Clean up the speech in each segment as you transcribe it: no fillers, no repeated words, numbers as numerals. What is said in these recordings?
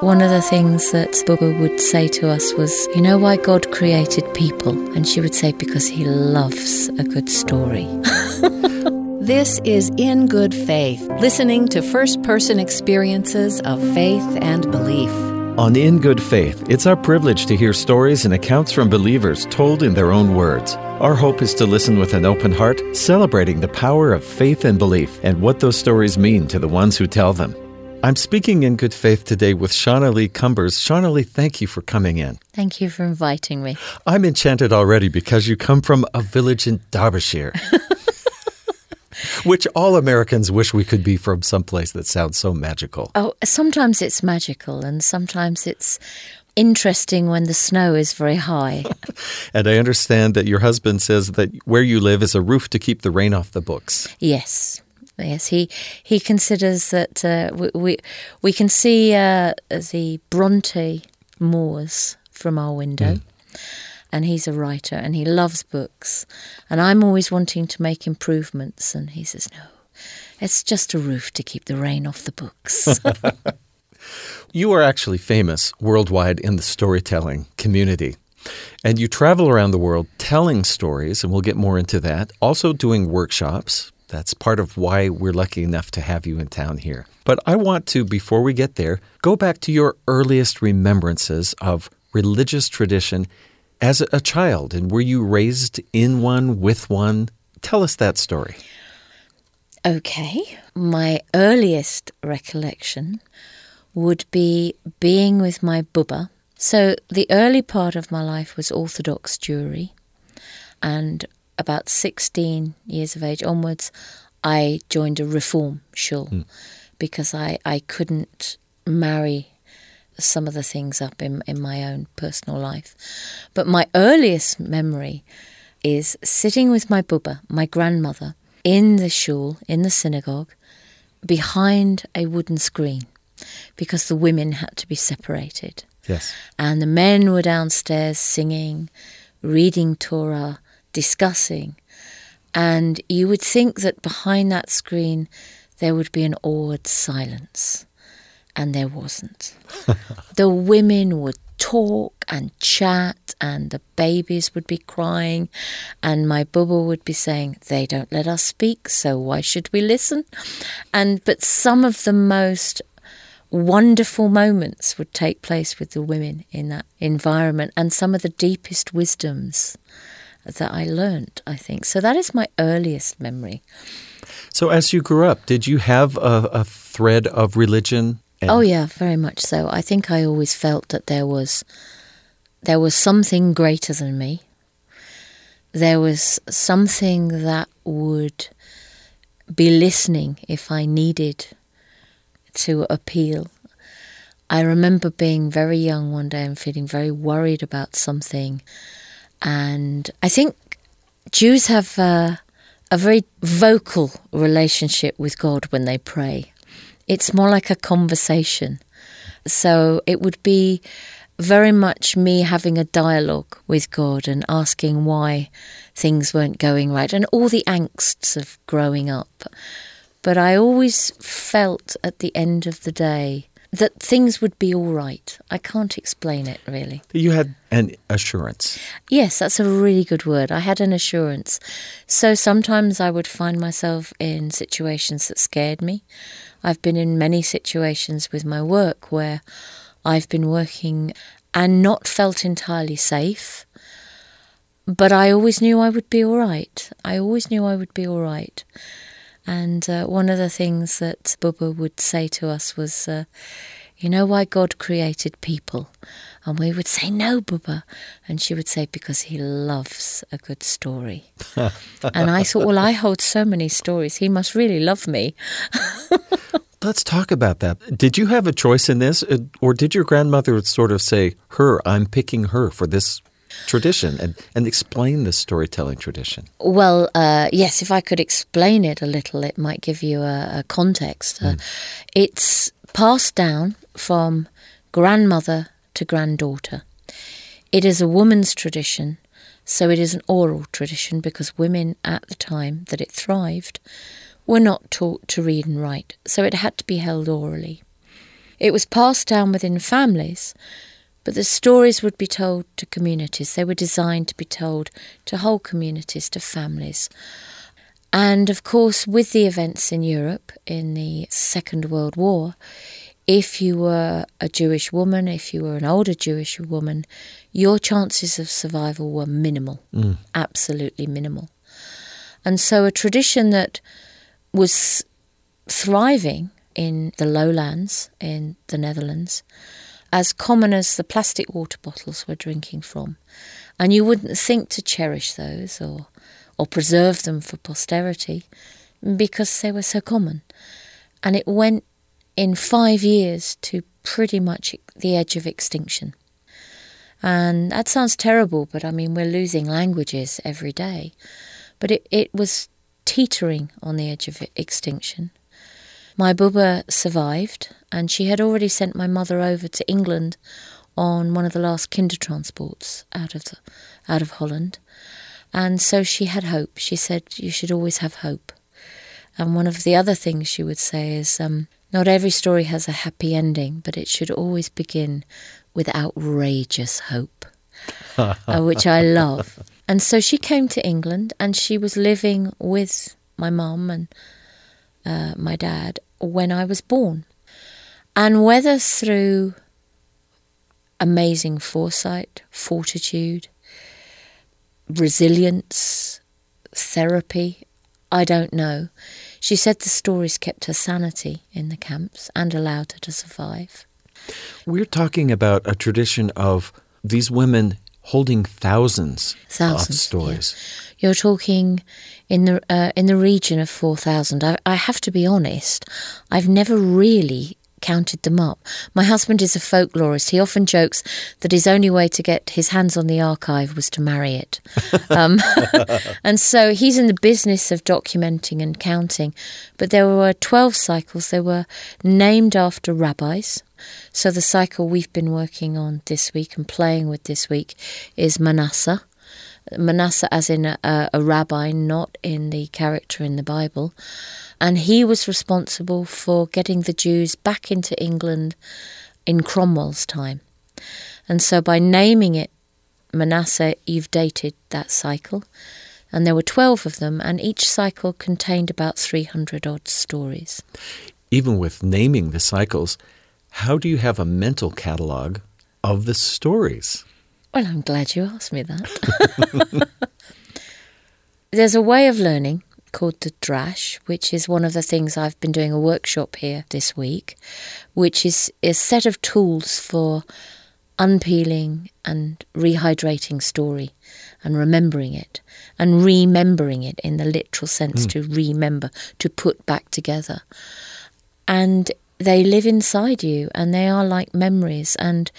One of the things that Bubba would say to us was, you know why God created people? And she would say, because he loves a good story. This is In Good Faith, listening to first-person experiences of faith and belief. On In Good Faith, it's our privilege to hear stories and accounts from believers told in their own words. Our hope is to listen with an open heart, celebrating the power of faith and belief and what those stories mean to the ones who tell them. I'm speaking in good faith today with Shauna Lee Cumbers. Shauna Lee, thank you for coming in. Thank you for inviting me. I'm enchanted already because you come from a village in Derbyshire, which all Americans wish we could be from, someplace that sounds so magical. Oh, sometimes it's magical and sometimes it's interesting when the snow is very high. And I understand that your husband says that where you live is a roof to keep the rain off the books. Yes. Yes, he considers that we can see the Brontë moors from our window, and he's a writer, and he loves books, and I'm always wanting to make improvements, and he says, no, it's just a roof to keep the rain off the books. You are actually famous worldwide in the storytelling community. And you travel around the world telling stories, and we'll get more into that, also doing workshops. That's part of why we're lucky enough to have you in town here. But I want to, before we get there, go back to your earliest remembrances of religious tradition as a child. And were you raised in one, with one? Tell us that story. Okay. My earliest recollection would be being with my Bubba. So the early part of my life was Orthodox Jewry, and about 16 years of age onwards, I joined a reform shul because I couldn't marry some of the things up in my own personal life. But my earliest memory is sitting with my Bubba, my grandmother, in the shul, in the synagogue, behind a wooden screen because the women had to be separated. Yes. And the men were downstairs singing, reading Torah, discussing, and you would think that behind that screen there would be an awed silence, and there wasn't. The women would talk and chat, and the babies would be crying, and my Bubba would be saying, they don't let us speak, so why should we listen? But some of the most wonderful moments would take place with the women in that environment, and some of the deepest wisdoms that I learned, I think. So that is my earliest memory. So as you grew up, did you have a thread of religion? Oh, yeah, very much so. I think I always felt that there was something greater than me. There was something that would be listening if I needed to appeal. I remember being very young one day and feeling very worried about something. And I think Jews have a very vocal relationship with God when they pray. It's more like a conversation. So it would be very much me having a dialogue with God and asking why things weren't going right and all the angsts of growing up. But I always felt at the end of the day that things would be all right. I can't explain it, really. You had an assurance. Yes, that's a really good word. I had an assurance. So sometimes I would find myself in situations that scared me. I've been in many situations with my work where I've been working and not felt entirely safe. But I always knew I would be all right. And one of the things that Bubba would say to us was, you know why God created people? And we would say, no, Bubba. And she would say, because he loves a good story. And I thought, well, I hold so many stories. He must really love me. Let's talk about that. Did you have a choice in this? Or did your grandmother sort of say, I'm picking her for this tradition and explain the storytelling tradition? Well, yes, if I could explain it a little, it might give you a context. It's passed down from grandmother to granddaughter. It is a woman's tradition, so it is an oral tradition because women at the time that it thrived were not taught to read and write, so it had to be held orally. It was passed down within families, but the stories would be told to communities. They were designed to be told to whole communities, to families. And of course, with the events in Europe in the Second World War, if you were a Jewish woman, if you were an older Jewish woman, your chances of survival were minimal, absolutely minimal. And so a tradition that was thriving in the lowlands in the Netherlands, as common as the plastic water bottles we're drinking from, and you wouldn't think to cherish those or preserve them for posterity because they were so common. And it went in 5 years to pretty much the edge of extinction. And that sounds terrible, but I mean, we're losing languages every day. But it was teetering on the edge of extinction. My Bubba survived, and she had already sent my mother over to England on one of the last kinder transports out of Holland. And so she had hope. She said, you should always have hope. And one of the other things she would say is, not every story has a happy ending, but it should always begin with outrageous hope, which I love. And so she came to England, and she was living with my mum and my dad when I was born. And whether through amazing foresight, fortitude, resilience, therapy, I don't know. She said the stories kept her sanity in the camps and allowed her to survive. We're talking about a tradition of these women holding thousands of stories. Yeah. You're talking in the region of 4,000. I have to be honest, I've never really counted them up. My husband is a folklorist. He often jokes that his only way to get his hands on the archive was to marry it. And so he's in the business of documenting and counting. But there were 12 cycles. They were named after rabbis. So the cycle we've been working on this week and playing with this week is Manasseh. Manasseh as in a rabbi, not in the character in the Bible. And he was responsible for getting the Jews back into England in Cromwell's time. And so by naming it Manasseh, you've dated that cycle. And there were 12 of them, and each cycle contained about 300-odd stories. Even with naming the cycles, how do you have a mental catalogue of the stories? Well, I'm glad you asked me that. There's a way of learning called the drash, which is one of the things I've been doing a workshop here this week, which is a set of tools for unpeeling and rehydrating story and remembering it and remembering it in the literal sense, to remember, to put back together. And they live inside you, and they are like memories. And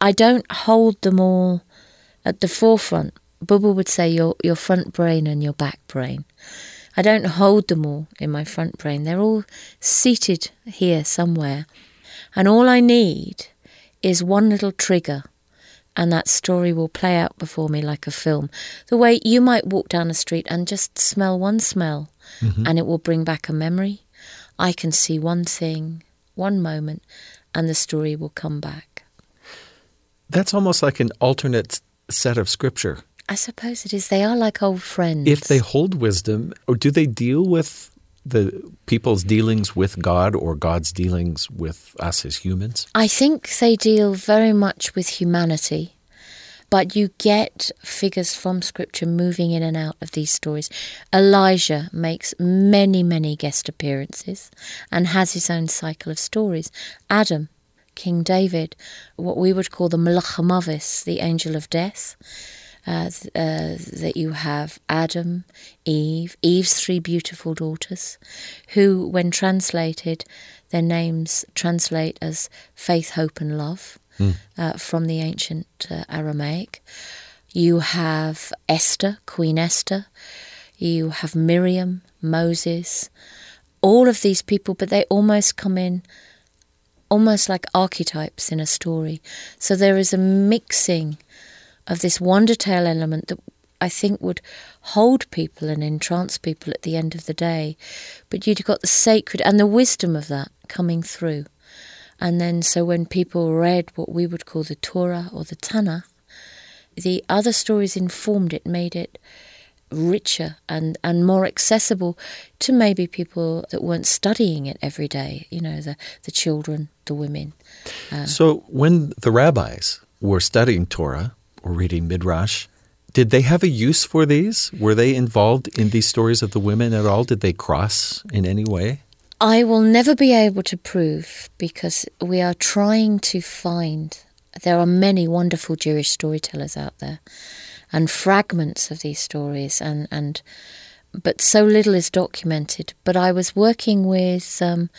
I don't hold them all at the forefront. Bubba would say your front brain and your back brain. I don't hold them all in my front brain. They're all seated here somewhere. And all I need is one little trigger, and that story will play out before me like a film. The way you might walk down the street and just smell one smell, and it will bring back a memory. I can see one thing, one moment, and the story will come back. That's almost like an alternate set of scripture. I suppose it is. They are like old friends. If they hold wisdom, or do they deal with the people's dealings with God or God's dealings with us as humans? I think they deal very much with humanity, but you get figures from Scripture moving in and out of these stories. Elijah makes many, many guest appearances and has his own cycle of stories. Adam, King David, what we would call the Malachamavis, the angel of death, that you have Adam, Eve, Eve's three beautiful daughters, who, when translated, their names translate as faith, hope and love, from the ancient Aramaic. You have Esther, Queen Esther. You have Miriam, Moses, all of these people, but they almost come in almost like archetypes in a story. So there is a mixing of this wonder tale element that I think would hold people and entrance people at the end of the day. But you'd got the sacred and the wisdom of that coming through. And then so when people read what we would call the Torah or the Tanakh, the other stories informed it, made it richer and more accessible to maybe people that weren't studying it every day, you know, the children, the women. So when the rabbis were studying Torah or reading Midrash, did they have a use for these? Were they involved in these stories of the women at all? Did they cross in any way? I will never be able to prove, because we are trying to find, there are many wonderful Jewish storytellers out there, and fragments of these stories, but so little is documented. But I was working with some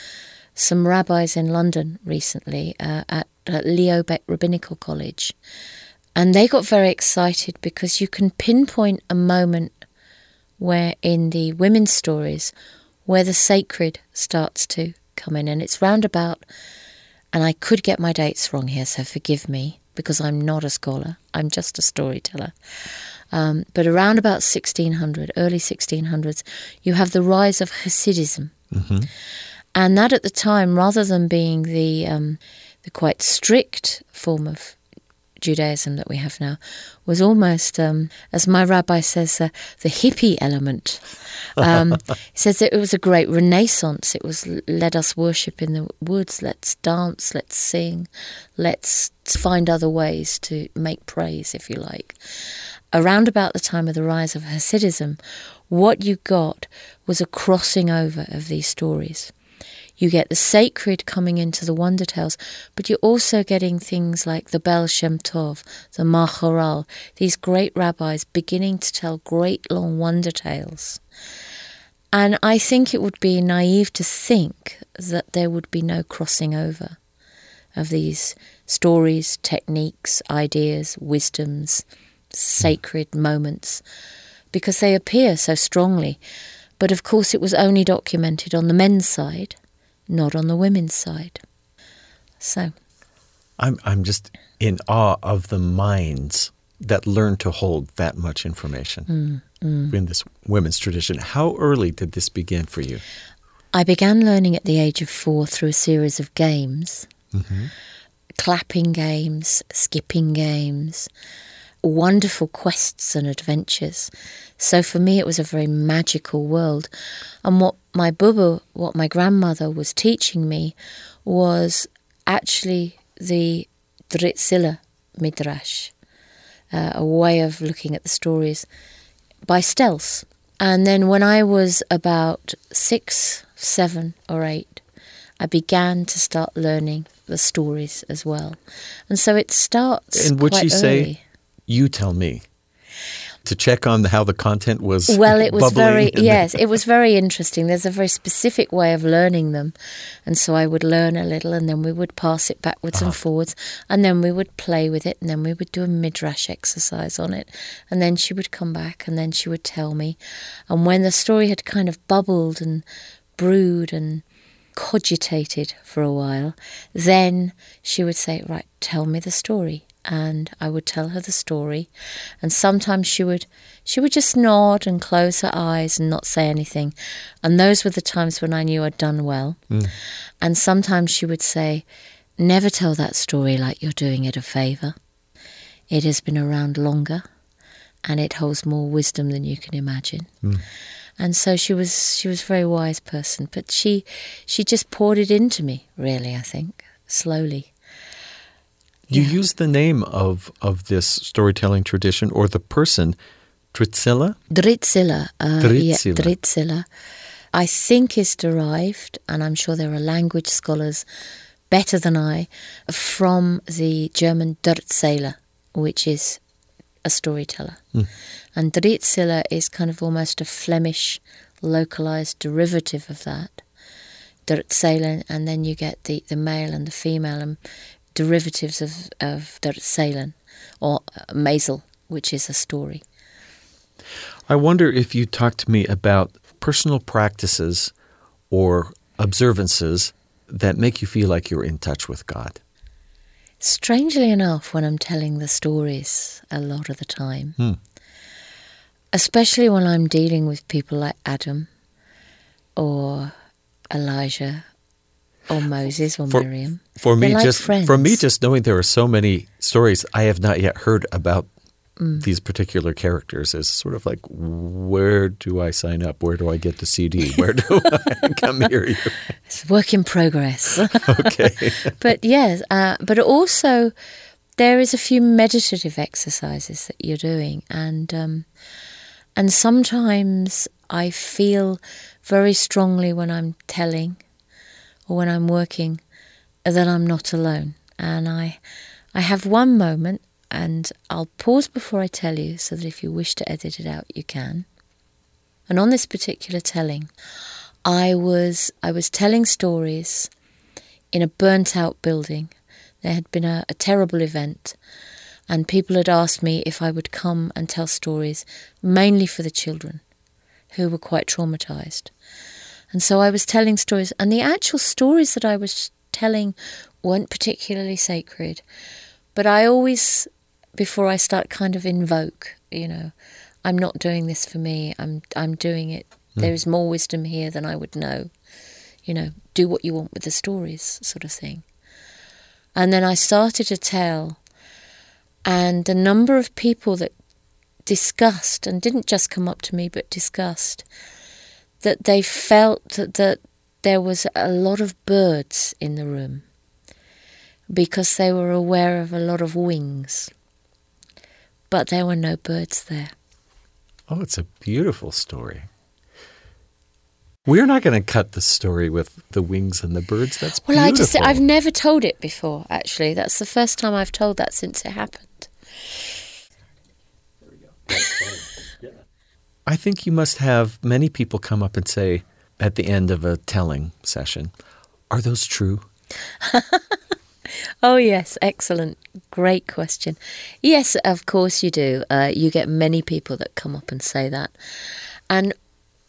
rabbis in London recently at Leo Baeck Rabbinical College, and they got very excited because you can pinpoint a moment where in the women's stories where the sacred starts to come in, and it's roundabout, and I could get my dates wrong here, so forgive me, because I'm not a scholar, I'm just a storyteller. But around about 1600, early 1600s, you have the rise of Hasidism. Mm-hmm. And that at the time, rather than being the quite strict form of Judaism that we have now, was almost, as my rabbi says, the hippie element. He says that it was a great renaissance. It was, let us worship in the woods, let's dance, let's sing, let's find other ways to make praise, if you like. Around about the time of the rise of Hasidism, what you got was a crossing over of these stories. You get the sacred coming into the wonder tales, but you're also getting things like the Belshemtov, the Maharal, these great rabbis beginning to tell great long wonder tales. And I think it would be naive to think that there would be no crossing over of these stories, techniques, ideas, wisdoms, sacred moments, because they appear so strongly. But of course it was only documented on the men's side, not on the women's side. So I'm just in awe of the minds that learn to hold that much information in this women's tradition. How early did this begin for you? I began learning at the age of 4 through a series of games, clapping games, skipping games, wonderful quests and adventures. So for me it was a very magical world. And what my Bubba, what my grandmother was teaching me, was actually the Dritzila Midrash, a way of looking at the stories by stealth. And then when I was about 6, 7 or 8, I began to start learning the stories as well. And so it starts and would quite she early. Say, you tell me, to check on how the content was bubbling. Well, it was very, yes, it was very interesting. There's a very specific way of learning them. And so I would learn a little, and then we would pass it backwards and forwards, and then we would play with it, and then we would do a midrash exercise on it. And then she would come back, and then she would tell me. And when the story had kind of bubbled and brewed and cogitated for a while, then she would say, right, tell me the story. And I would tell her the story, and sometimes she would just nod and close her eyes and not say anything. And those were the times when I knew I'd done well. And sometimes she would say, never tell that story like you're doing it a favour. It has been around longer, and it holds more wisdom than you can imagine. And so she was a very wise person, but she just poured it into me, really, I think, slowly. You use the name of this storytelling tradition, or the person, Dritzila? Dritzila, I think is derived, and I'm sure there are language scholars better than I, from the German Drzela, which is a storyteller. And Dritzila is kind of almost a Flemish localized derivative of that. Drzela, and then you get the male and the female, and derivatives of Drzela, or Mazel, which is a story. I wonder if you talk to me about personal practices or observances that make you feel like you're in touch with God. Strangely enough, when I'm telling the stories a lot of the time, especially when I'm dealing with people like Adam or Elijah or Miriam. For me, just knowing there are so many stories I have not yet heard about these particular characters is sort of like, where do I sign up? Where do I get the CD? Where do I come hear you? It's a work in progress. Okay. But yes, but also there is a few meditative exercises that you're doing, and sometimes I feel very strongly when I'm telling or when I'm working that I'm not alone. And I have one moment, and I'll pause before I tell you so that if you wish to edit it out, you can. And on this particular telling, I was telling stories in a burnt-out building. There had been a terrible event, and people had asked me if I would come and tell stories, mainly for the children, who were quite traumatized. And so I was telling stories, and the actual stories that I was telling weren't particularly sacred, but I always, before I start, kind of invoke, you know, I'm not doing this for me, I'm doing it, there is more wisdom here than I would know, you know, do what you want with the stories, sort of thing. And then I started to tell, and the number of people that discussed, and didn't just come up to me, but discussed, that they felt that there was a lot of birds in the room because they were aware of a lot of wings, but there were no birds there. Oh, it's a beautiful story. We're not going to cut the story with the wings and the birds. That's beautiful. Well, I've never told it before, actually. That's the first time I've told that since it happened. There we go. That's fine. Yeah. I think you must have many people come up and say, at the end of a telling session, are those true? Oh, yes. Excellent. Great question. Yes, of course you do. You get many people that come up and say that. And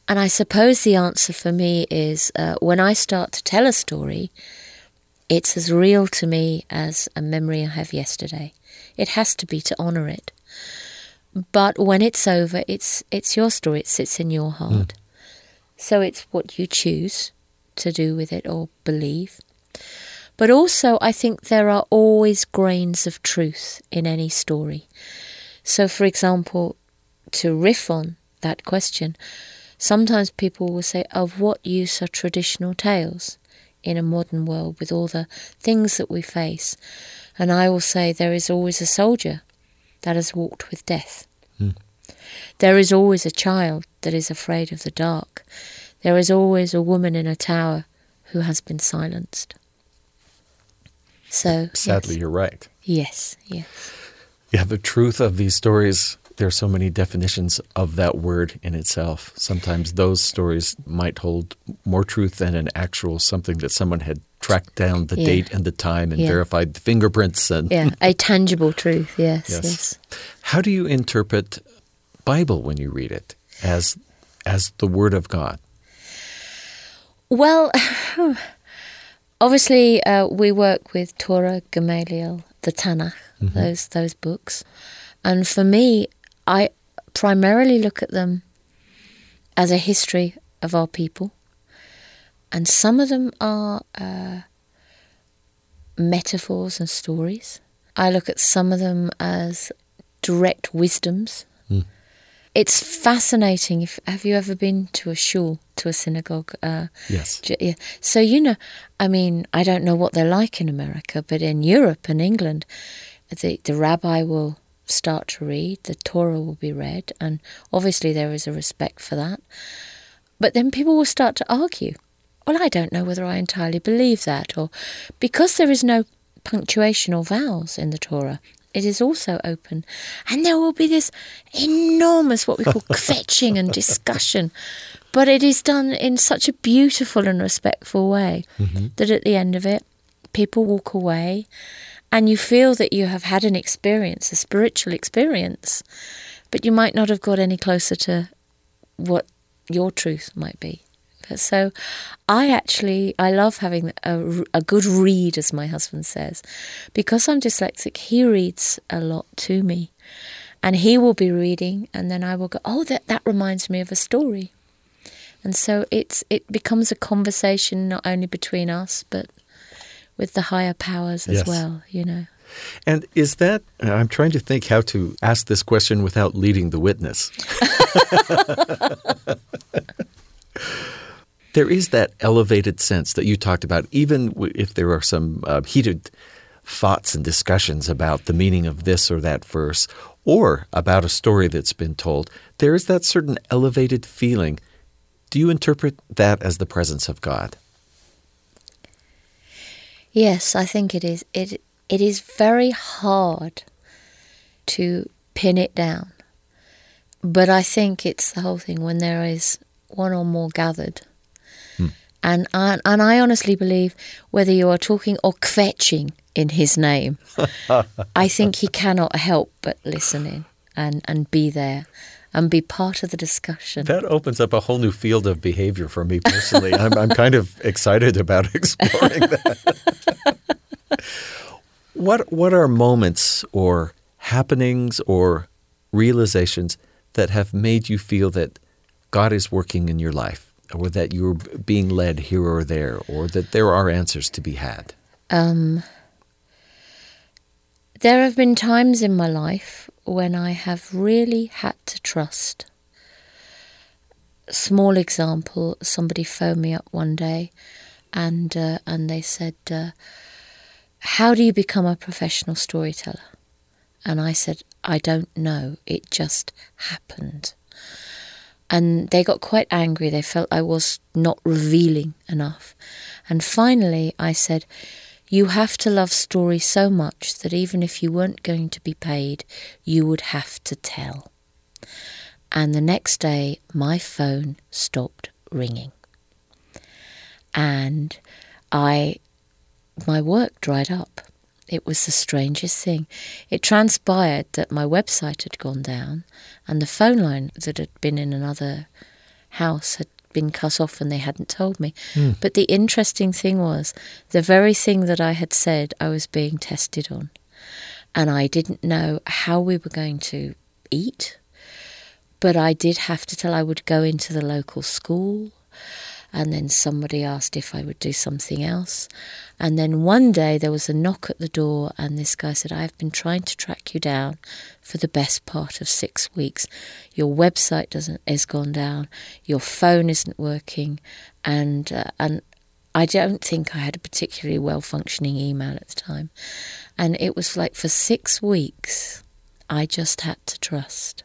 I suppose the answer for me is when I start to tell a story, it's as real to me as a memory I have yesterday. It has to be to honor it. But when it's over, it's your story. It sits in your heart. Mm. So it's what you choose to do with it or believe. But also, I think there are always grains of truth in any story. So, for example, to riff on that question, sometimes people will say, of what use are traditional tales in a modern world with all the things that we face? And I will say, there is always a soldier that has walked with death. Mm. There is always a child that is afraid of the dark. There is always a woman in a tower who has been silenced. So sadly, yes. You're right. Yes, yes. Yeah, the truth of these stories, there are so many definitions of that word in itself. Sometimes those stories might hold more truth than an actual something that someone had tracked down the date and the time and verified the fingerprints. And a tangible truth, yes. How do you interpret Bible when you read it as the Word of God? Well, obviously we work with Torah, Gamaliel, the Tanakh, those books. And for me, I primarily look at them as a history of our people. And some of them are metaphors and stories. I look at some of them as direct wisdoms. Mm. It's fascinating. Have you ever been to a shul, to a synagogue? Yes. Yeah. So, you know, I mean, I don't know what they're like in America, but in Europe and England, the rabbi will start to read, the Torah will be read, and obviously there is a respect for that. But then people will start to argue. Well, I don't know whether I entirely believe that, or because there is no punctuation or vowels in the Torah, it is also open. And there will be this enormous, what we call kvetching and discussion. But it is done in such a beautiful and respectful way that at the end of it, people walk away and you feel that you have had an experience, a spiritual experience, but you might not have got any closer to what your truth might be. So I love having a good read, as my husband says. Because I'm dyslexic, he reads a lot to me. And he will be reading, and then I will go, oh, that reminds me of a story. And so it becomes a conversation not only between us, but with the higher powers as well, you know. And is that, I'm trying to think how to ask this question without leading the witness. There is that elevated sense that you talked about, even if there are some heated thoughts and discussions about the meaning of this or that verse or about a story that's been told, there is that certain elevated feeling. Do you interpret that as the presence of God? Yes, I think it is. It is very hard to pin it down. But I think it's the whole thing when there is one or more gathered. And I honestly believe whether you are talking or kvetching in his name, I think he cannot help but listen in and be there and be part of the discussion. That opens up a whole new field of behavior for me personally. I'm kind of excited about exploring that. What are moments or happenings or realizations that have made you feel that God is working in your life, or that you're being led here or there, or that there are answers to be had? There have been times in my life when I have really had to trust. Small example, somebody phoned me up one day and they said, how do you become a professional storyteller? And I said, I don't know, it just happened. And they got quite angry. They felt I was not revealing enough. And finally, I said, you have to love stories so much that even if you weren't going to be paid, you would have to tell. And the next day, my phone stopped ringing. And my work dried up. It was the strangest thing. It transpired that my website had gone down and the phone line that had been in another house had been cut off and they hadn't told me. But the interesting thing was the very thing that I had said I was being tested on, and I didn't know how we were going to eat, but I did have to tell. I would go into the local school. And then somebody asked if I would do something else. And then one day there was a knock at the door and this guy said, I've been trying to track you down for the best part of 6 weeks. Your website is gone down. Your phone isn't working. And I don't think I had a particularly well-functioning email at the time. And it was like for 6 weeks, I just had to trust.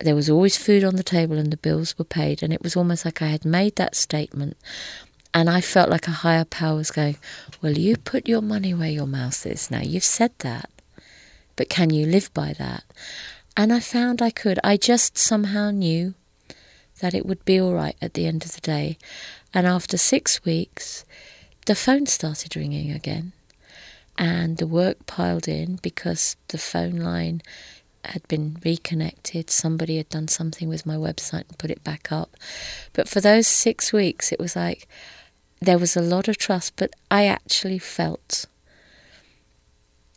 There was always food on the table and the bills were paid, and it was almost like I had made that statement and I felt like a higher power was going, well, you put your money where your mouth is now. You've said that, but can you live by that? And I found I could. I just somehow knew that it would be all right at the end of the day. And after 6 weeks, the phone started ringing again and the work piled in because the phone line had been reconnected. Somebody had done something with my website and put it back up. But for those 6 weeks, it was like there was a lot of trust, but I actually felt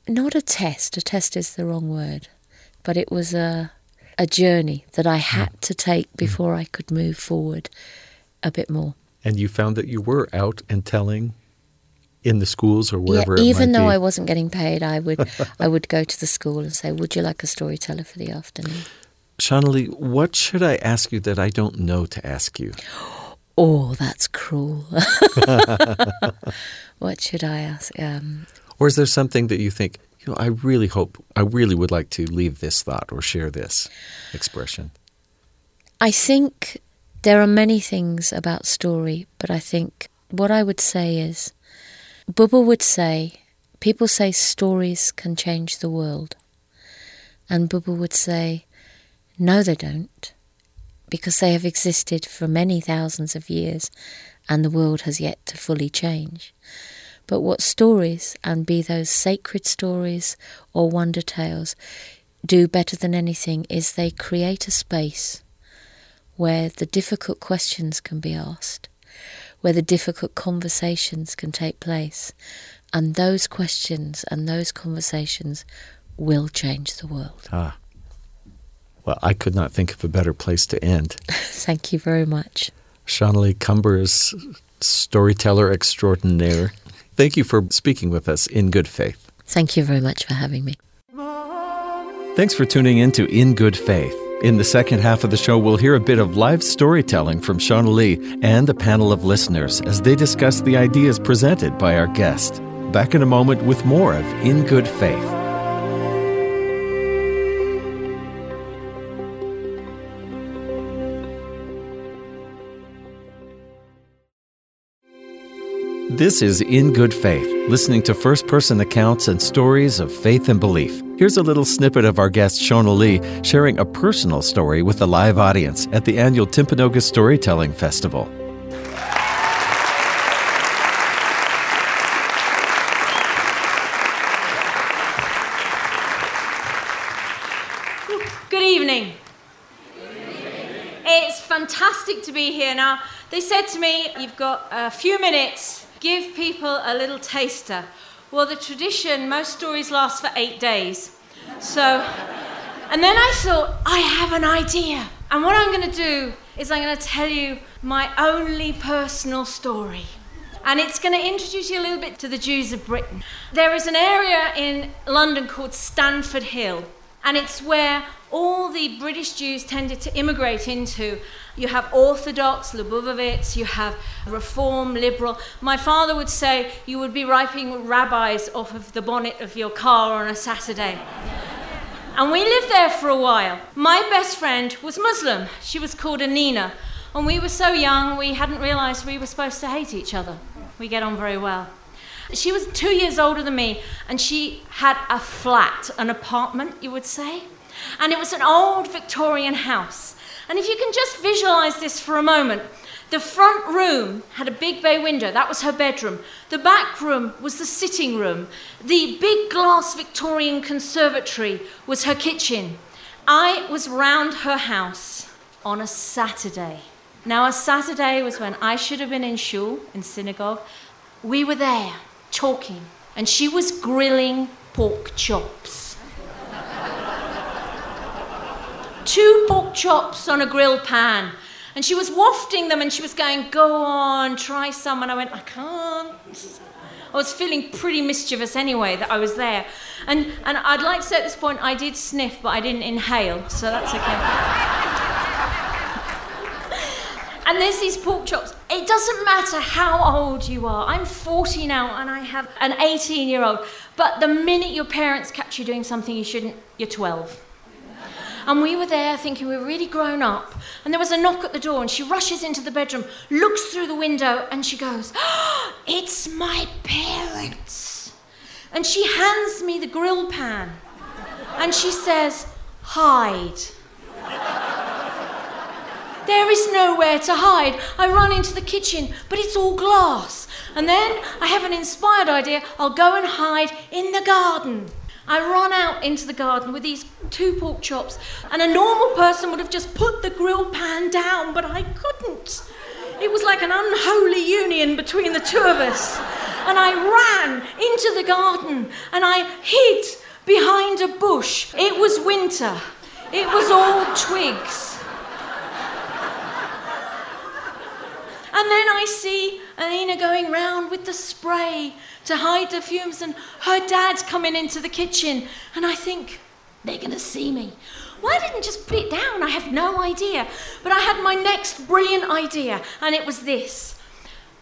not a test. A test is the wrong word, but it was a journey that I had to take before I could move forward a bit more. And you found that you were out and telling in the schools or wherever it might be. Even though I wasn't getting paid, I would go to the school and say, would you like a storyteller for the afternoon? Shauna Lee, what should I ask you that I don't know to ask you? Oh, that's cruel. What should I ask? Or is there something that you think, you know, I really would like to leave this thought or share this expression? I think there are many things about story, but I think what I would say is, Bubba would say, people say stories can change the world. And Bubba would say, no, they don't, because they have existed for many thousands of years and the world has yet to fully change. But what stories, and be those sacred stories or wonder tales, do better than anything is they create a space where the difficult questions can be asked, where the difficult conversations can take place. And those questions and those conversations will change the world. Ah. Well, I could not think of a better place to end. Thank you very much. Shauna Lee Cumbers, storyteller extraordinaire, Thank you for speaking with us in good faith. Thank you very much for having me. Thanks for tuning in to In Good Faith. In the second half of the show, we'll hear a bit of live storytelling from Shauna Lee and a panel of listeners as they discuss the ideas presented by our guest. Back in a moment with more of In Good Faith. This is In Good Faith, listening to first-person accounts and stories of faith and belief. Here's a little snippet of our guest Shauna Lee sharing a personal story with a live audience at the annual Timpanogos Storytelling Festival. Good evening. Good evening. It's fantastic to be here now. They said to me, you've got a few minutes. Give people a little taster. Well, the tradition, most stories last for 8 days. And then I thought, I have an idea. And what I'm going to do is I'm going to tell you my only personal story. And it's going to introduce you a little bit to the Jews of Britain. There is an area in London called Stamford Hill, and it's where all the British Jews tended to immigrate into. You have Orthodox, Lubavitch, you have Reform, Liberal. My father would say you would be wiping rabbis off of the bonnet of your car on a Saturday. And we lived there for a while. My best friend was Muslim. She was called Anina. And we were so young, we hadn't realized we were supposed to hate each other. We get on very well. She was 2 years older than me, and she had a flat, an apartment, you would say. And it was an old Victorian house. And if you can just visualize this for a moment, the front room had a big bay window. That was her bedroom. The back room was the sitting room. The big glass Victorian conservatory was her kitchen. I was round her house on a Saturday. Now, a Saturday was when I should have been in shul, in synagogue. We were there talking, and she was grilling pork chops. 2 pork chops on a grill pan. And she was wafting them and she was going, go on, try some. And I went, I can't. I was feeling pretty mischievous anyway that I was there. And I'd like to say at this point, I did sniff, but I didn't inhale. So that's okay. And there's these pork chops. It doesn't matter how old you are. I'm 40 now and I have an 18-year-old. But the minute your parents catch you doing something you shouldn't, you're 12. And we were there thinking we were really grown up. And there was a knock at the door, and she rushes into the bedroom, looks through the window, and she goes, oh, it's my parents. And she hands me the grill pan. And she says, hide. There is nowhere to hide. I run into the kitchen, but it's all glass. And then I have an inspired idea. I'll go and hide in the garden. I run out into the garden with these 2 pork chops, and a normal person would have just put the grill pan down, but I couldn't. It was like an unholy union between the 2 of us. And I ran into the garden, and I hid behind a bush. It was winter. It was all twigs. And then I see Anina going round with the spray to hide the fumes, and her dad's coming into the kitchen, and I think, they're going to see me. Why didn't just put it down? I have no idea. But I had my next brilliant idea, and it was this.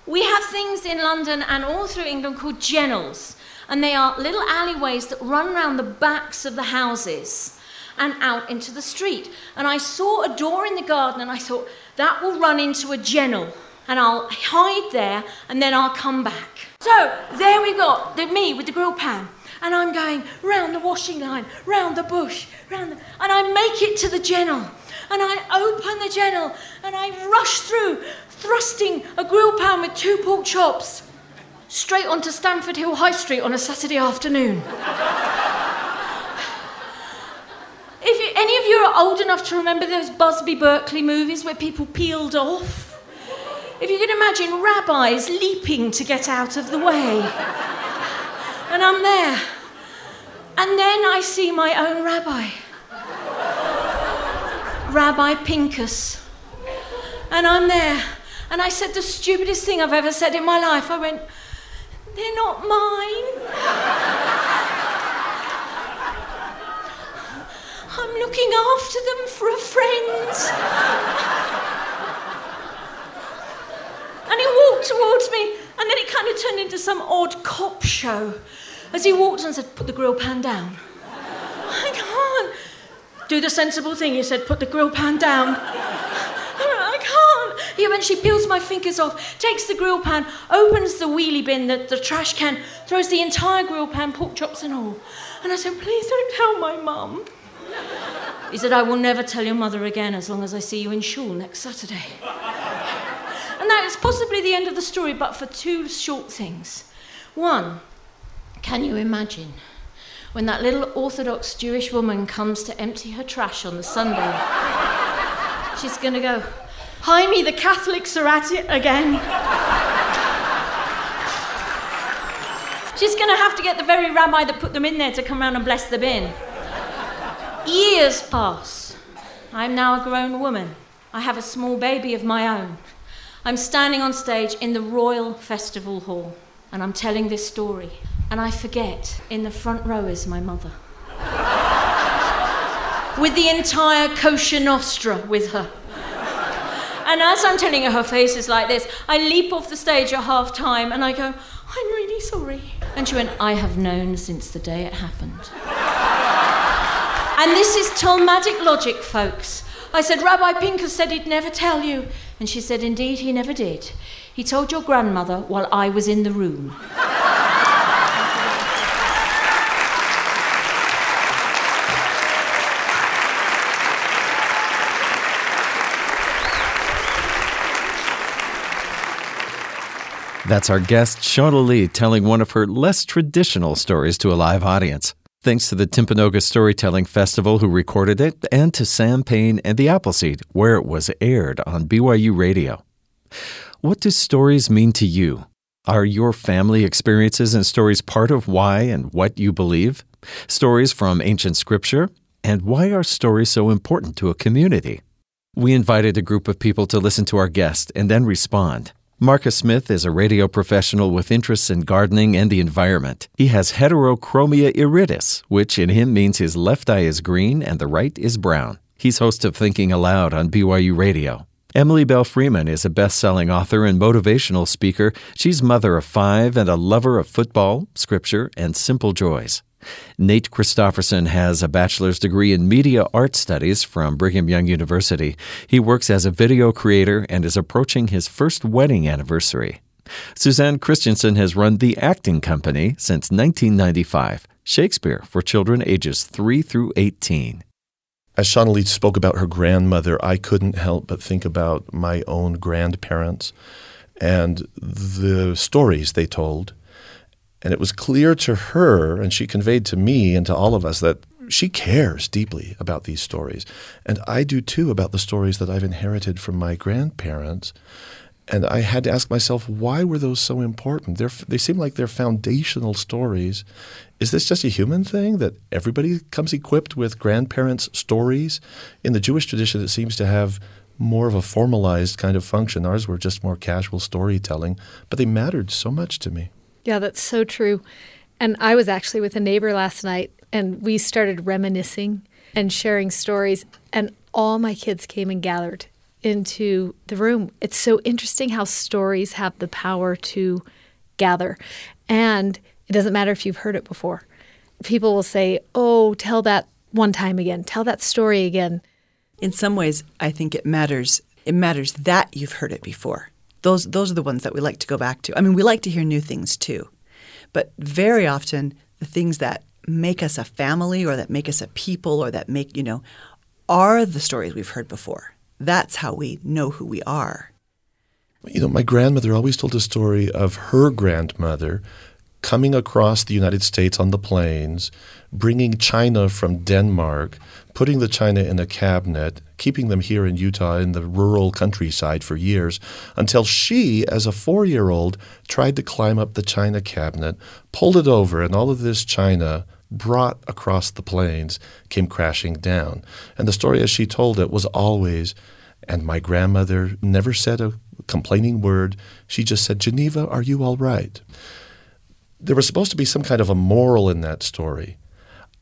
We have things in London and all through England called jennels, and they are little alleyways that run round the backs of the houses and out into the street. And I saw a door in the garden, and I thought, that will run into a jennel. And I'll hide there, and then I'll come back. So there we got me with the grill pan. And I'm going round the washing line, round the bush, and I make it to the jennel. And I open the jennel, and I rush through, thrusting a grill pan with 2 pork chops straight onto Stamford Hill High Street on a Saturday afternoon. If any of you are old enough to remember those Busby Berkeley movies where people peeled off, if you can imagine rabbis leaping to get out of the way. And I'm there. And then I see my own rabbi. Rabbi Pinkus. And I'm there. And I said the stupidest thing I've ever said in my life. I went, They're not mine. I'm looking after them for a friend. And he walked towards me, and then it kind of turned into some odd cop show as he walked and said, put the grill pan down. I can't. Do the sensible thing, he said, put the grill pan down. He eventually peels my fingers off, takes the grill pan, opens the wheelie bin, the trash can, throws the entire grill pan, pork chops and all. And I said, please don't tell my mum. He said, I will never tell your mother again as long as I see you in shul next Saturday. And that is possibly the end of the story, but for two short things. One, can you imagine when that little Orthodox Jewish woman comes to empty her trash on the Sunday? She's going to go, Jaime, the Catholics are at it again. She's going to have to get the very rabbi that put them in there to come round and bless the bin. Years pass. I'm now a grown woman. I have a small baby of my own. I'm standing on stage in the Royal Festival Hall, and I'm telling this story. And I forget, in the front row is my mother. With the entire kosher nostra with her. And as I'm telling her, her face is like this. I leap off the stage at half time and I go, I'm really sorry. And she went, I have known since the day it happened. And this is Talmudic logic, folks. I said, Rabbi Pinkus said he'd never tell you. And she said, indeed, he never did. He told your grandmother while I was in the room. That's our guest, Shauna Lee, telling one of her less traditional stories to a live audience. Thanks to the Timpanogos Storytelling Festival who recorded it, and to Sam Payne and the Appleseed, where it was aired on BYU Radio. What do stories mean to you? Are your family experiences and stories part of why and what you believe? Stories from ancient scripture? And why are stories so important to a community? We invited a group of people to listen to our guest and then respond. Marcus Smith is a radio professional with interests in gardening and the environment. He has heterochromia iridis, which in him means his left eye is green and the right is brown. He's host of Thinking Aloud on BYU Radio. Emily Bell Freeman is a best-selling author and motivational speaker. She's mother of five and a lover of football, scripture, and simple joys. Nate Christopherson has a bachelor's degree in media art studies from Brigham Young University. He works as a video creator and is approaching his first wedding anniversary. Suzanne Christensen has run The Acting Company since 1995, Shakespeare for children ages 3 through 18. As Shauna Lee spoke about her grandmother, I couldn't help but think about my own grandparents and the stories they told. And it was clear to her, and she conveyed to me and to all of us, that she cares deeply about these stories. And I do too about the stories that I've inherited from my grandparents. And I had to ask myself, why were those so important? They seem like they're foundational stories. Is this just a human thing that everybody comes equipped with grandparents' stories? In the Jewish tradition, it seems to have more of a formalized kind of function. Ours were just more casual storytelling, but they mattered so much to me. Yeah, that's so true. And I was actually with a neighbor last night, and we started reminiscing and sharing stories, and all my kids came and gathered into the room. It's so interesting how stories have the power to gather. And it doesn't matter if you've heard it before. People will say, oh, tell that one time again. Tell that story again. In some ways, I think it matters. It matters that you've heard it before. Those are the ones that we like to go back to. I mean, we like to hear new things too. But very often the things that make us a family or that make us a people or that make, are the stories we've heard before. That's how we know who we are. My grandmother always told a story of her grandmother coming across the United States on the plains, bringing china from Denmark, putting the china in a cabinet, keeping them here in Utah in the rural countryside for years, until she, as a 4-year-old, tried to climb up the china cabinet, pulled it over, and all of this china brought across the plains came crashing down. And the story as she told it was always, and my grandmother never said a complaining word. She just said, Geneva, are you all right? there was supposed to be some kind of a moral in that story.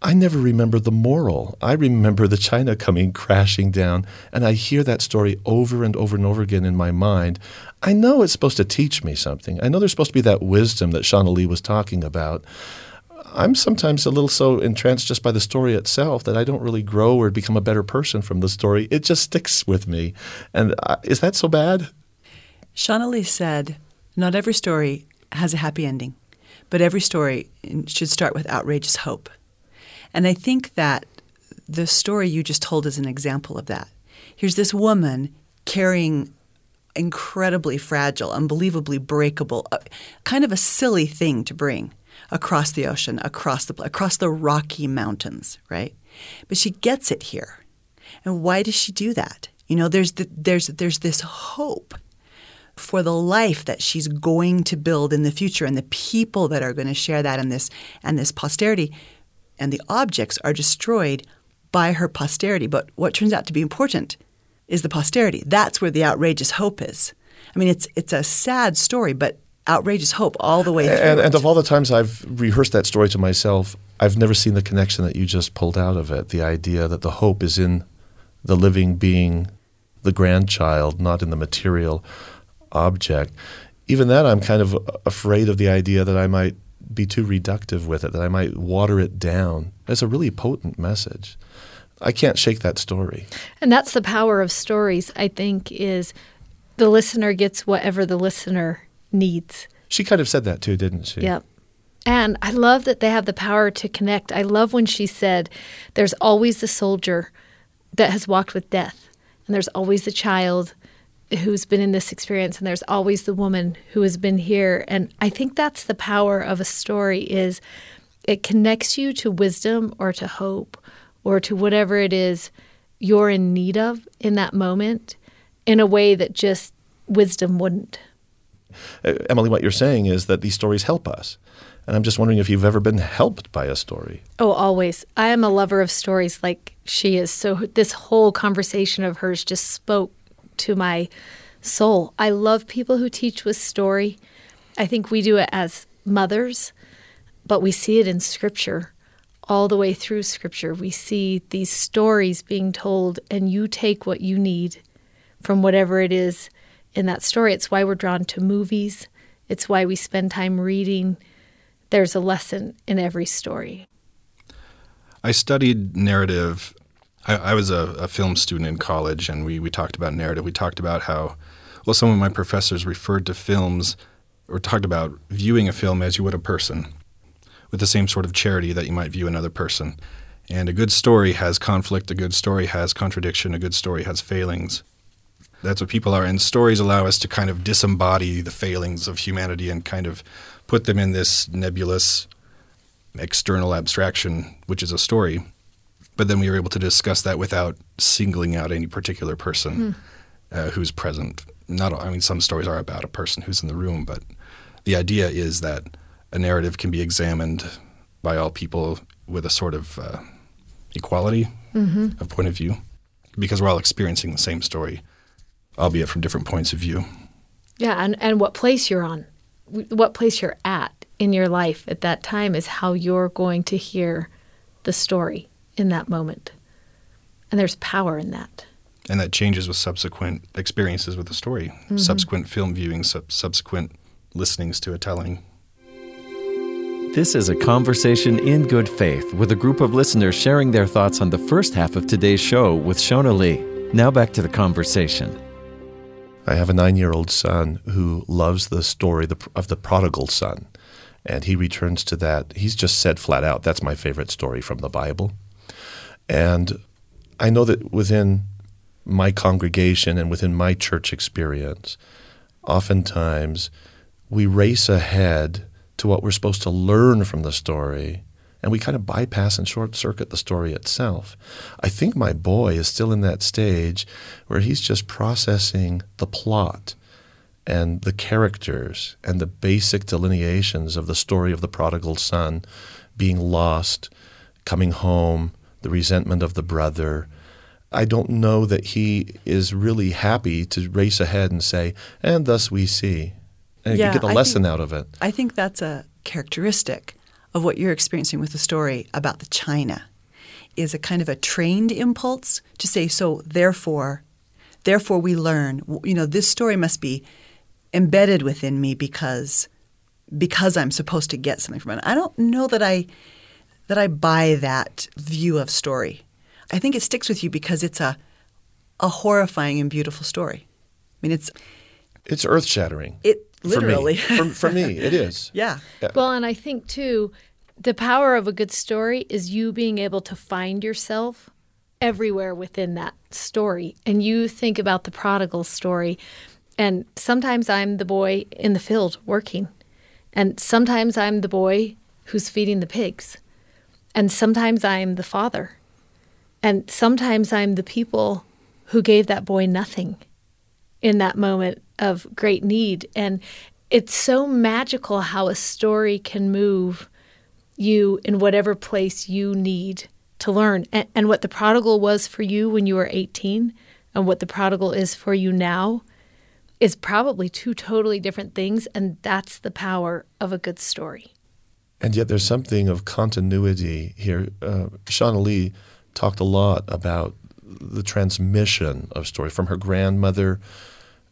I never remember the moral. I remember the China coming crashing down, and I hear that story over and over and over again in my mind. I know it's supposed to teach me something. I know there's supposed to be that wisdom that Shauna Lee was talking about. I'm sometimes a little so entranced just by the story itself that I don't really grow or become a better person from the story. It just sticks with me. And is that so bad? Shauna Lee said, "Not every story has a happy ending, but every story should start with outrageous hope." And I think that the story you just told is an example of that. Here's this woman carrying incredibly fragile, unbelievably breakable, kind of a silly thing to bring across the ocean, across the Rocky Mountains, right? But she gets it here. And why does she do that? You know, there's this hope for the life that she's going to build in the future, and the people that are going to share that, and this posterity, and the objects are destroyed by her posterity. But what turns out to be important is the posterity. That's where the outrageous hope is. I mean, it's a sad story, but outrageous hope all the way through. And of all the times I've rehearsed that story to myself, I've never seen the connection that you just pulled out of it, the idea that the hope is in the living being, the grandchild, not in the material object. Even that, I'm kind of afraid of the idea that I might be too reductive with it, that I might water it down. That's a really potent message. I can't shake that story. And that's the power of stories, I think, is the listener gets whatever the listener needs. She kind of said that too, didn't she? Yep. And I love that they have the power to connect. I love when she said, there's always the soldier that has walked with death, and there's always the child who's been in this experience, and there's always the woman who has been here. And I think that's the power of a story, is it connects you to wisdom or to hope or to whatever it is you're in need of in that moment in a way that just wisdom wouldn't. Emily, what you're saying is that these stories help us. And I'm just wondering if you've ever been helped by a story. Oh, always. I am a lover of stories like she is. So this whole conversation of hers just spoke to my soul. I love people who teach with story. I think we do it as mothers, but we see it in Scripture, all the way through Scripture. We see these stories being told, and you take what you need from whatever it is in that story. It's why we're drawn to movies. It's why we spend time reading. There's a lesson in every story. I studied narrative. I was a film student in college, and we talked about narrative. We talked about how, well, some of my professors referred to films or talked about viewing a film as you would a person, with the same sort of charity that you might view another person. And a good story has conflict. A good story has contradiction. A good story has failings. That's what people are. And stories allow us to kind of disembody the failings of humanity and kind of put them in this nebulous external abstraction, which is a story. But then we were able to discuss that without singling out any particular person who's present. Some stories are about a person who's in the room, but the idea is that a narrative can be examined by all people with a sort of equality of point of view, because we're all experiencing the same story, albeit from different points of view. Yeah, and what place you're on, what place you're at in your life at that time is how you're going to hear the story in that moment. And there's power in that. And that changes with subsequent experiences with the story, subsequent film viewing, subsequent listenings to a telling. This is a conversation in good faith with a group of listeners sharing their thoughts on the first half of today's show with Shauna Lee. Now back to the conversation. I have a 9-year-old son who loves the story of the prodigal son. And he returns to that. He's just said flat out, that's my favorite story from the Bible. And I know that within my congregation and within my church experience, oftentimes we race ahead to what we're supposed to learn from the story, and we kind of bypass and short-circuit the story itself. I think my boy is still in that stage where he's just processing the plot and the characters and the basic delineations of the story of the prodigal son being lost, coming home, the resentment of the brother. I don't know that he is really happy to race ahead and say, and thus we see. And you get a lesson out of it. I think that's a characteristic of what you're experiencing with the story about the china is a kind of a trained impulse to say, so therefore we learn, you know, this story must be embedded within me because I'm supposed to get something from it. I don't know that I buy that view of story. I think it sticks with you because it's a horrifying and beautiful story. I mean, it's earth-shattering. It literally for me it is. Yeah. Well, and I think too, the power of a good story is you being able to find yourself everywhere within that story. And you think about the prodigal story. And sometimes I'm the boy in the field working. And sometimes I'm the boy who's feeding the pigs. And sometimes I'm the father. And sometimes I'm the people who gave that boy nothing in that moment of great need. And it's so magical how a story can move you in whatever place you need to learn. And what the prodigal was for you when you were 18 and what the prodigal is for you now is probably two totally different things, and that's the power of a good story. And yet there's something of continuity here. Shauna Lee talked a lot about the transmission of story from her grandmother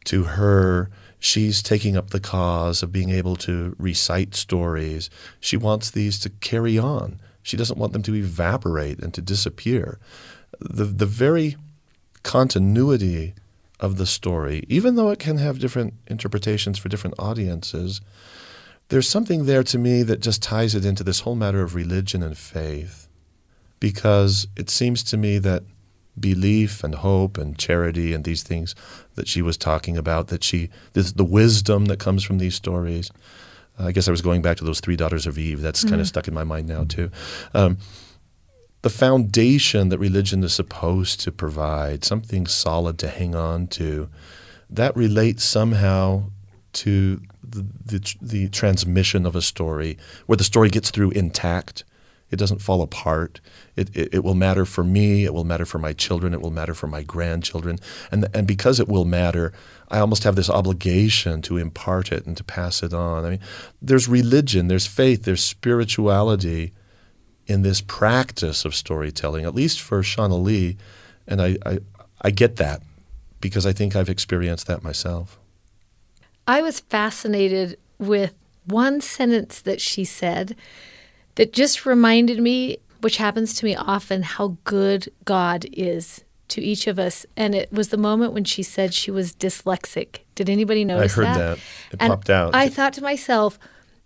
to her. She's taking up the cause of being able to recite stories. She wants these to carry on. She doesn't want them to evaporate and to disappear. The very continuity of the story, even though it can have different interpretations for different audiences, there's something there to me that just ties it into this whole matter of religion and faith, because it seems to me that belief and hope and charity and these things that she was talking about, the wisdom that comes from these stories. I guess I was going back to those three daughters of Eve. That's kind of stuck in my mind now too. The foundation that religion is supposed to provide, something solid to hang on to, that relates somehow to the transmission of a story, where the story gets through intact. It doesn't fall apart. It will matter for me. It will matter for my children. It will matter for my grandchildren. And because it will matter, I almost have this obligation to impart it and to pass it on. I mean, there's religion, there's faith, there's spirituality in this practice of storytelling, at least for Shauna Lee, and I get that because I think I've experienced that myself. I was fascinated with one sentence that she said that just reminded me, which happens to me often, how good God is to each of us. And it was the moment when she said she was dyslexic. Did anybody notice that? I heard that. It popped out. I thought to myself,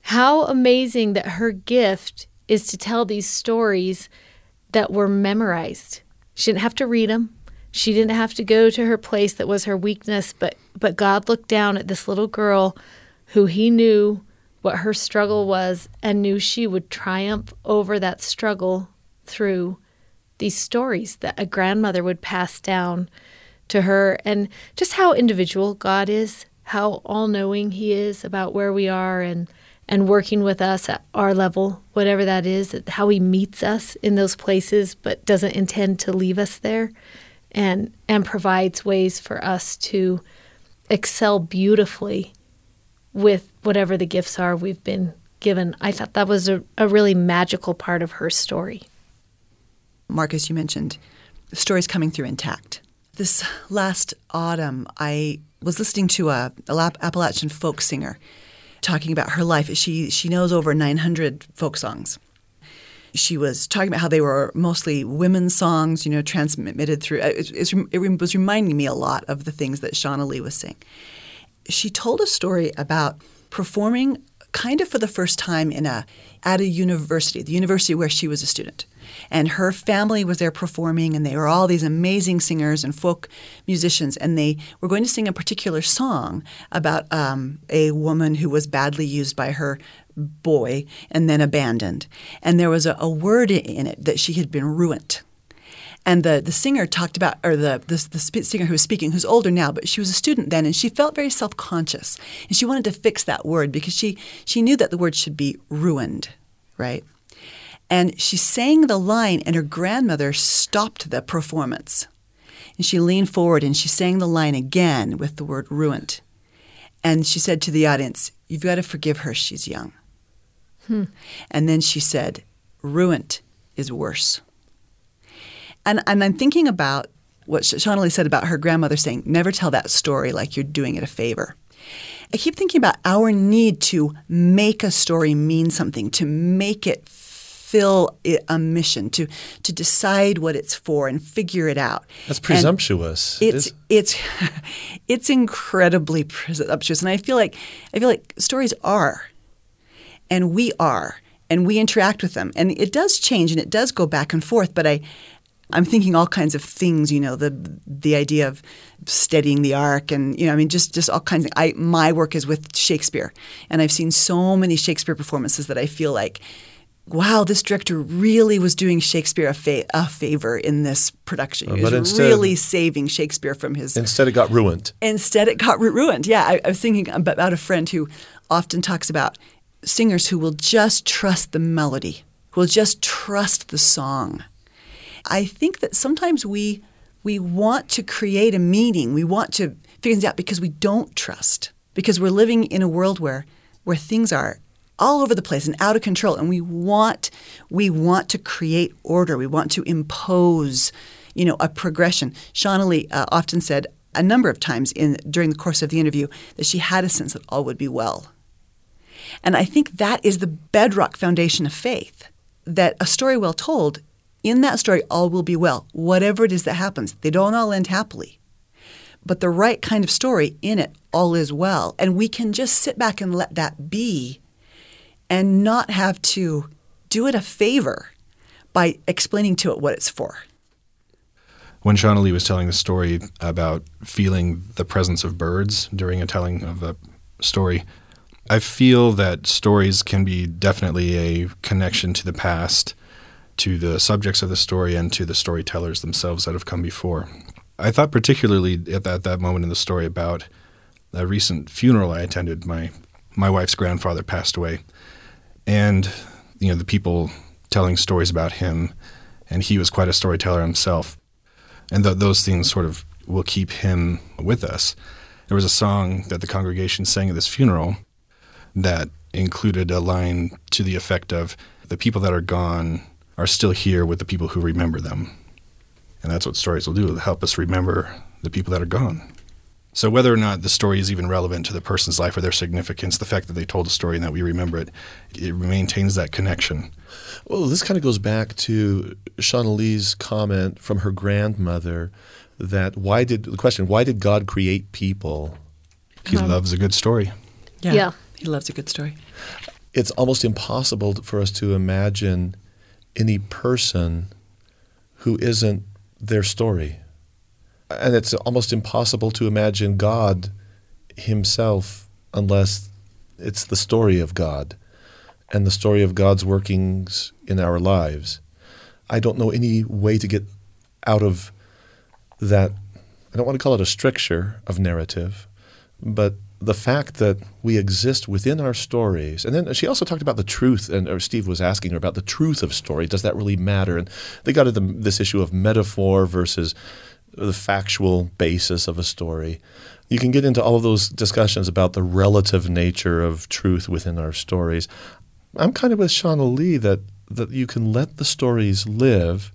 how amazing that her gift is to tell these stories that were memorized. She didn't have to read them. She didn't have to go to her place that was her weakness, but God looked down at this little girl who he knew what her struggle was and knew she would triumph over that struggle through these stories that a grandmother would pass down to her. And just how individual God is, how all-knowing he is about where we are and working with us at our level, whatever that is, how he meets us in those places but doesn't intend to leave us there, and provides ways for us to excel beautifully with whatever the gifts are we've been given. I thought that was a really magical part of her story. Marcus, you mentioned the story's coming through intact. This last autumn, I was listening to an Appalachian folk singer talking about her life. She knows over 900 folk songs. She was talking about how they were mostly women's songs, you know, transmitted through. It was reminding me a lot of the things that Shauna Lee was saying. She told a story about performing kind of for the first time at a university, the university where she was a student. And her family was there performing, and they were all these amazing singers and folk musicians. And they were going to sing a particular song about a woman who was badly used by her boy and then abandoned. And there was a word in it that she had been ruined. And the singer talked about, or the singer who was speaking, who's older now, but she was a student then, and she felt very self-conscious. And she wanted to fix that word because she knew that the word should be ruined, right? And she sang the line, and her grandmother stopped the performance. And she leaned forward, and she sang the line again with the word ruined. And she said to the audience, "You've got to forgive her. She's young." And then she said, "Ruined is worse." And I'm thinking about what Shauna Lee said about her grandmother saying, never tell that story like you're doing it a favor. I keep thinking about our need to make a story mean something, to make it fill a mission, to decide what it's for and figure it out. That's presumptuous. And it's incredibly presumptuous, and I feel like stories are, and we are, and we interact with them, and it does change and it does go back and forth. But I'm thinking all kinds of things, you know, the idea of steadying the ark and, you know, I mean, just all kinds of – my work is with Shakespeare, and I've seen so many Shakespeare performances that I feel like, wow, this director really was doing Shakespeare a favor in this production. He was really saving Shakespeare from his – Instead it got ruined. Instead it got ruined, yeah. I was thinking about a friend who often talks about singers who will just trust the melody, who will just trust the song. I think that sometimes we want to create a meaning. We want to figure things out because we don't trust, because we're living in a world where things are all over the place and out of control, and we want to create order. We want to impose, you know, a progression. Shauna Lee often said a number of times during the course of the interview that she had a sense that all would be well. And I think that is the bedrock foundation of faith, that a story well told, in that story, all will be well, whatever it is that happens. They don't all end happily. But the right kind of story, in it, all is well. And we can just sit back and let that be and not have to do it a favor by explaining to it what it's for. When Shauna Lee was telling the story about feeling the presence of birds during a telling of a story, I feel that stories can be definitely a connection to the past, to the subjects of the story, and to the storytellers themselves that have come before. I thought particularly at that moment in the story about a recent funeral I attended. My wife's grandfather passed away, and you know, the people telling stories about him, and he was quite a storyteller himself, and those things sort of will keep him with us. There was a song that the congregation sang at this funeral that included a line to the effect of, "The people that are gone are still here with the people who remember them." And that's what stories will do, to help us remember the people that are gone. So whether or not the story is even relevant to the person's life or their significance, the fact that they told a story and that we remember it, it maintains that connection. Well, this kind of goes back to Shauna Lee's comment from her grandmother that why did God create people? He loves a good story. Yeah. He loves a good story. It's almost impossible for us to imagine any person who isn't their story. And it's almost impossible to imagine God himself unless it's the story of God and the story of God's workings in our lives. I don't know any way to get out of that. I don't want to call it a stricture of narrative, but the fact that we exist within our stories. And then she also talked about the truth, or Steve was asking her about the truth of story. Does that really matter? And they got into this issue of metaphor versus the factual basis of a story. You can get into all of those discussions about the relative nature of truth within our stories. I'm kind of with Shauna Lee that you can let the stories live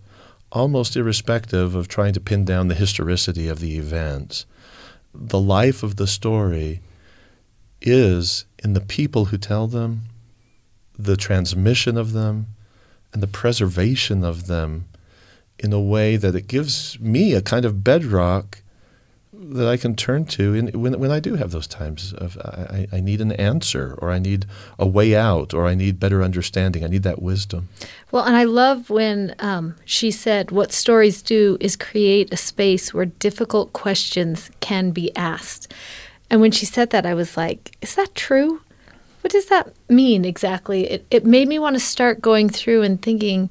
almost irrespective of trying to pin down the historicity of the events. The life of the story is in the people who tell them, the transmission of them, and the preservation of them in a way that it gives me a kind of bedrock that I can turn to when I do have those times of I need an answer, or I need a way out, or I need better understanding. I need that wisdom. Well, and I love when she said what stories do is create a space where difficult questions can be asked. And when she said that, I was like, is that true? What does that mean exactly? It made me want to start going through and thinking,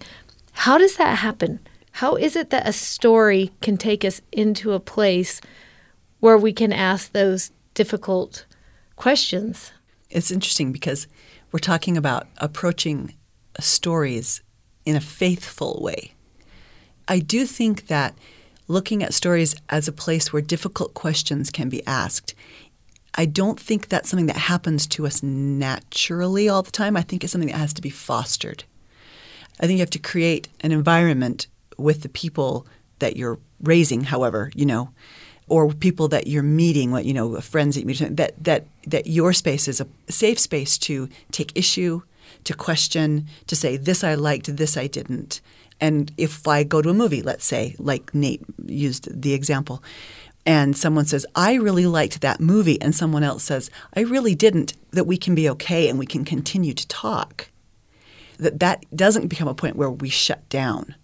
how does that happen? How is it that a story can take us into a place where we can ask those difficult questions? It's interesting because we're talking about approaching stories in a faithful way. I do think that looking at stories as a place where difficult questions can be asked I don't think that's something that happens to us naturally all the time. I think it's something that has to be fostered. I think you have to create an environment with the people that you're raising, however, you know, or people that you're meeting, you know, friends that you meet, that your space is a safe space to take issue, to question, to say, this I liked, this I didn't. And if I go to a movie, let's say, like Nate used the example, and someone says, I really liked that movie, and someone else says, I really didn't, that we can be okay and we can continue to talk. That doesn't become a point where we shut down.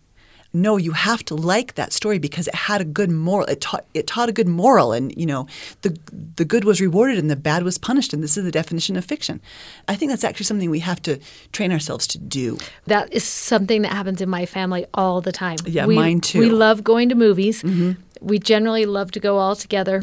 No, you have to like that story because it had a good moral. It taught a good moral, and you know, the good was rewarded and the bad was punished. And this is the definition of fiction. I think that's actually something we have to train ourselves to do. That is something that happens in my family all the time. Yeah, mine too. We love going to movies. Mm-hmm. We generally love to go all together.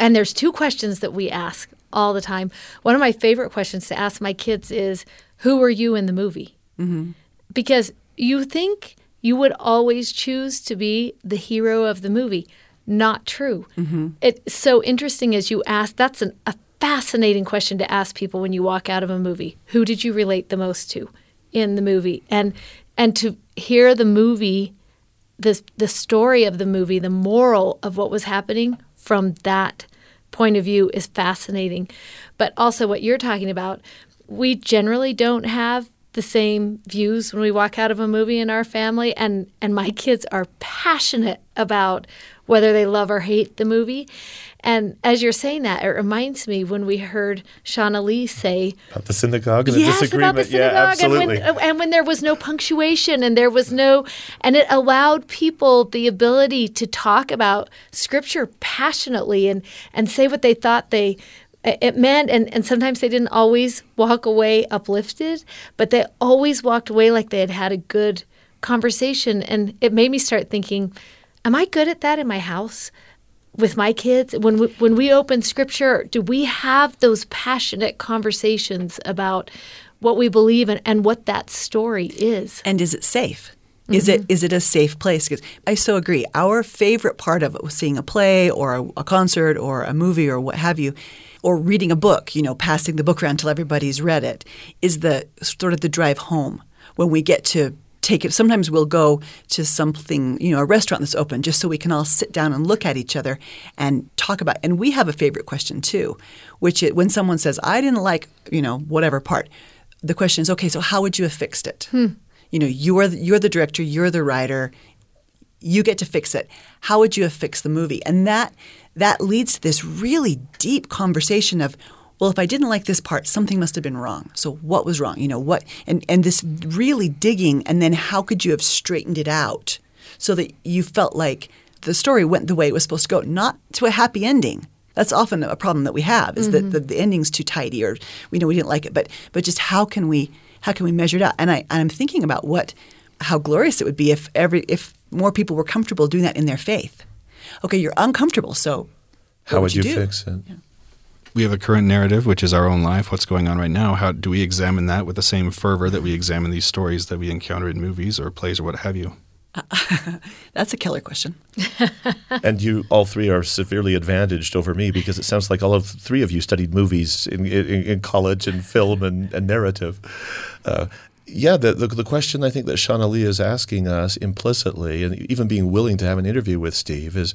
And there's two questions that we ask all the time. One of my favorite questions to ask my kids is, "Who were you in the movie?" Mm-hmm. Because you think you would always choose to be the hero of the movie. Not true. Mm-hmm. It's so interesting as you ask. That's a fascinating question to ask people when you walk out of a movie. Who did you relate the most to in the movie? And to hear the movie, the story of the movie, the moral of what was happening from that point of view is fascinating. But also what you're talking about, we generally don't have the same views when we walk out of a movie in our family. And my kids are passionate about whether they love or hate the movie. And as you're saying that, it reminds me when we heard Shauna Lee say about the synagogue and the disagreement. About the synagogue, yeah, absolutely. And when there was no punctuation and there was no, and it allowed people the ability to talk about scripture passionately and say what they thought it meant, and sometimes they didn't always walk away uplifted, but they always walked away like they had had a good conversation. And it made me start thinking, am I good at that in my house with my kids? When we open scripture, do we have those passionate conversations about what we believe and what that story is? And is it safe? Is it a safe place? Because I so agree. Our favorite part of it was seeing a play or a concert or a movie or what have you, or reading a book, you know, passing the book around till everybody's read it, is the sort of the drive home when we get to take it. Sometimes we'll go to something, you know, a restaurant that's open just so we can all sit down and look at each other and talk about. And we have a favorite question too, which is when someone says, I didn't like, you know, whatever part, the question is, okay, so how would you have fixed it? You know, you're the director, you're the writer, you get to fix it. How would you have fixed the movie? And that leads to this really deep conversation of, well, if I didn't like this part, something must have been wrong. So what was wrong? You know, what? And this really digging, and then how could you have straightened it out so that you felt like the story went the way it was supposed to go, not to a happy ending. That's often a problem that we have, is that the ending's too tidy, or we know we didn't like it, but just how can we measure it out? And I'm thinking about how glorious it would be if more people were comfortable doing that in their faith. Okay, you're uncomfortable, so how would you fix it? Yeah. We have a current narrative, which is our own life, what's going on right now. How do we examine that with the same fervor that we examine these stories that we encounter in movies or plays or what have you? That's a killer question. And you all three are severely advantaged over me, because it sounds like all of three of you studied movies in college and film and narrative. The question I think that Shauna Lee is asking us implicitly, and even being willing to have an interview with Steve, is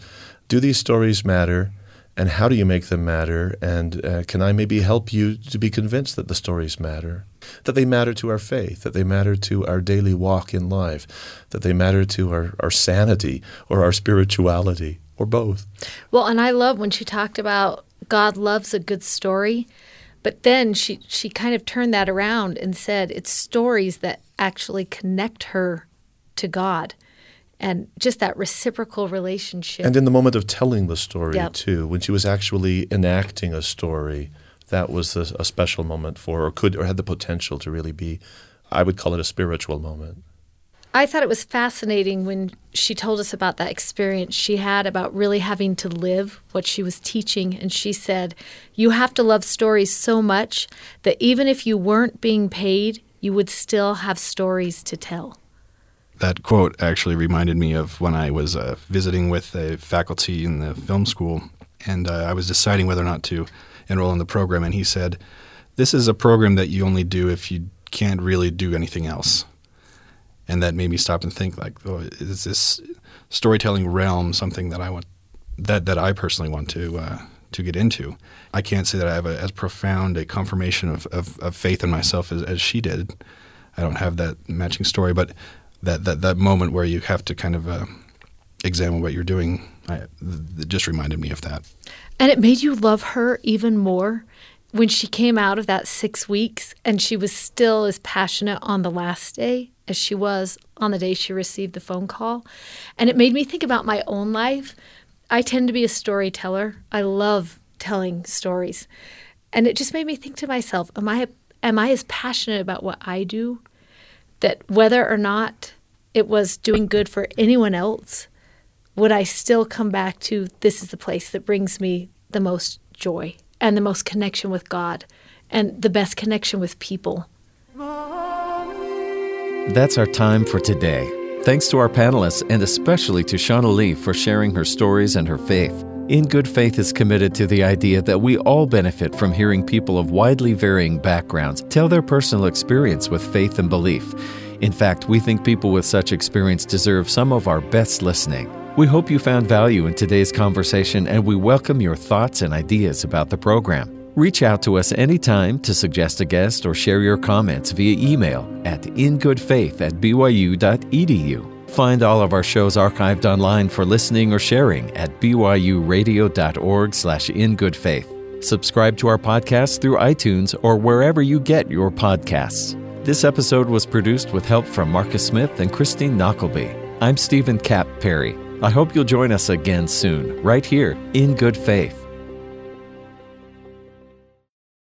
do these stories matter, and how do you make them matter, and can I maybe help you to be convinced that the stories matter, that they matter to our faith, that they matter to our daily walk in life, that they matter to our sanity or our spirituality or both? Well, and I love when she talked about God loves a good story. But then she kind of turned that around and said it's stories that actually connect her to God, and just that reciprocal relationship. And in the moment of telling the story, too, when she was actually enacting a story, that was a special moment or had the potential to really be, I would call it a spiritual moment. I thought it was fascinating when she told us about that experience she had about really having to live what she was teaching. And she said, you have to love stories so much that even if you weren't being paid, you would still have stories to tell. That quote actually reminded me of when I was visiting with a faculty in the film school, and I was deciding whether or not to enroll in the program, and he said, this is a program that you only do if you can't really do anything else. And that made me stop and think, like, oh, is this storytelling realm something that I want, that I personally want to get into? I can't say that I have as profound a confirmation of faith in myself as she did. I don't have that matching story, but that moment where you have to kind of examine what you're doing, it just reminded me of that. And it made you love her even more when she came out of that 6 weeks and she was still as passionate on the last day as she was on the day she received the phone call. And it made me think about my own life. I tend to be a storyteller. I love telling stories. And it just made me think to myself, am I as passionate about what I do that whether or not it was doing good for anyone else, would I still come back to this is the place that brings me the most joy and the most connection with God and the best connection with people? That's our time for today. Thanks to our panelists and especially to Shauna Lee for sharing her stories and her faith. In Good Faith is committed to the idea that we all benefit from hearing people of widely varying backgrounds tell their personal experience with faith and belief. In fact, we think people with such experience deserve some of our best listening. We hope you found value in today's conversation, and we welcome your thoughts and ideas about the program. Reach out to us anytime to suggest a guest or share your comments via email at ingoodfaith@byu.edu. Find all of our shows archived online for listening or sharing at byuradio.org/ingoodfaith. Subscribe to our podcast through iTunes or wherever you get your podcasts. This episode was produced with help from Marcus Smith and Christine Knockleby. I'm Stephen Cap Perry. I hope you'll join us again soon, right here, In Good Faith.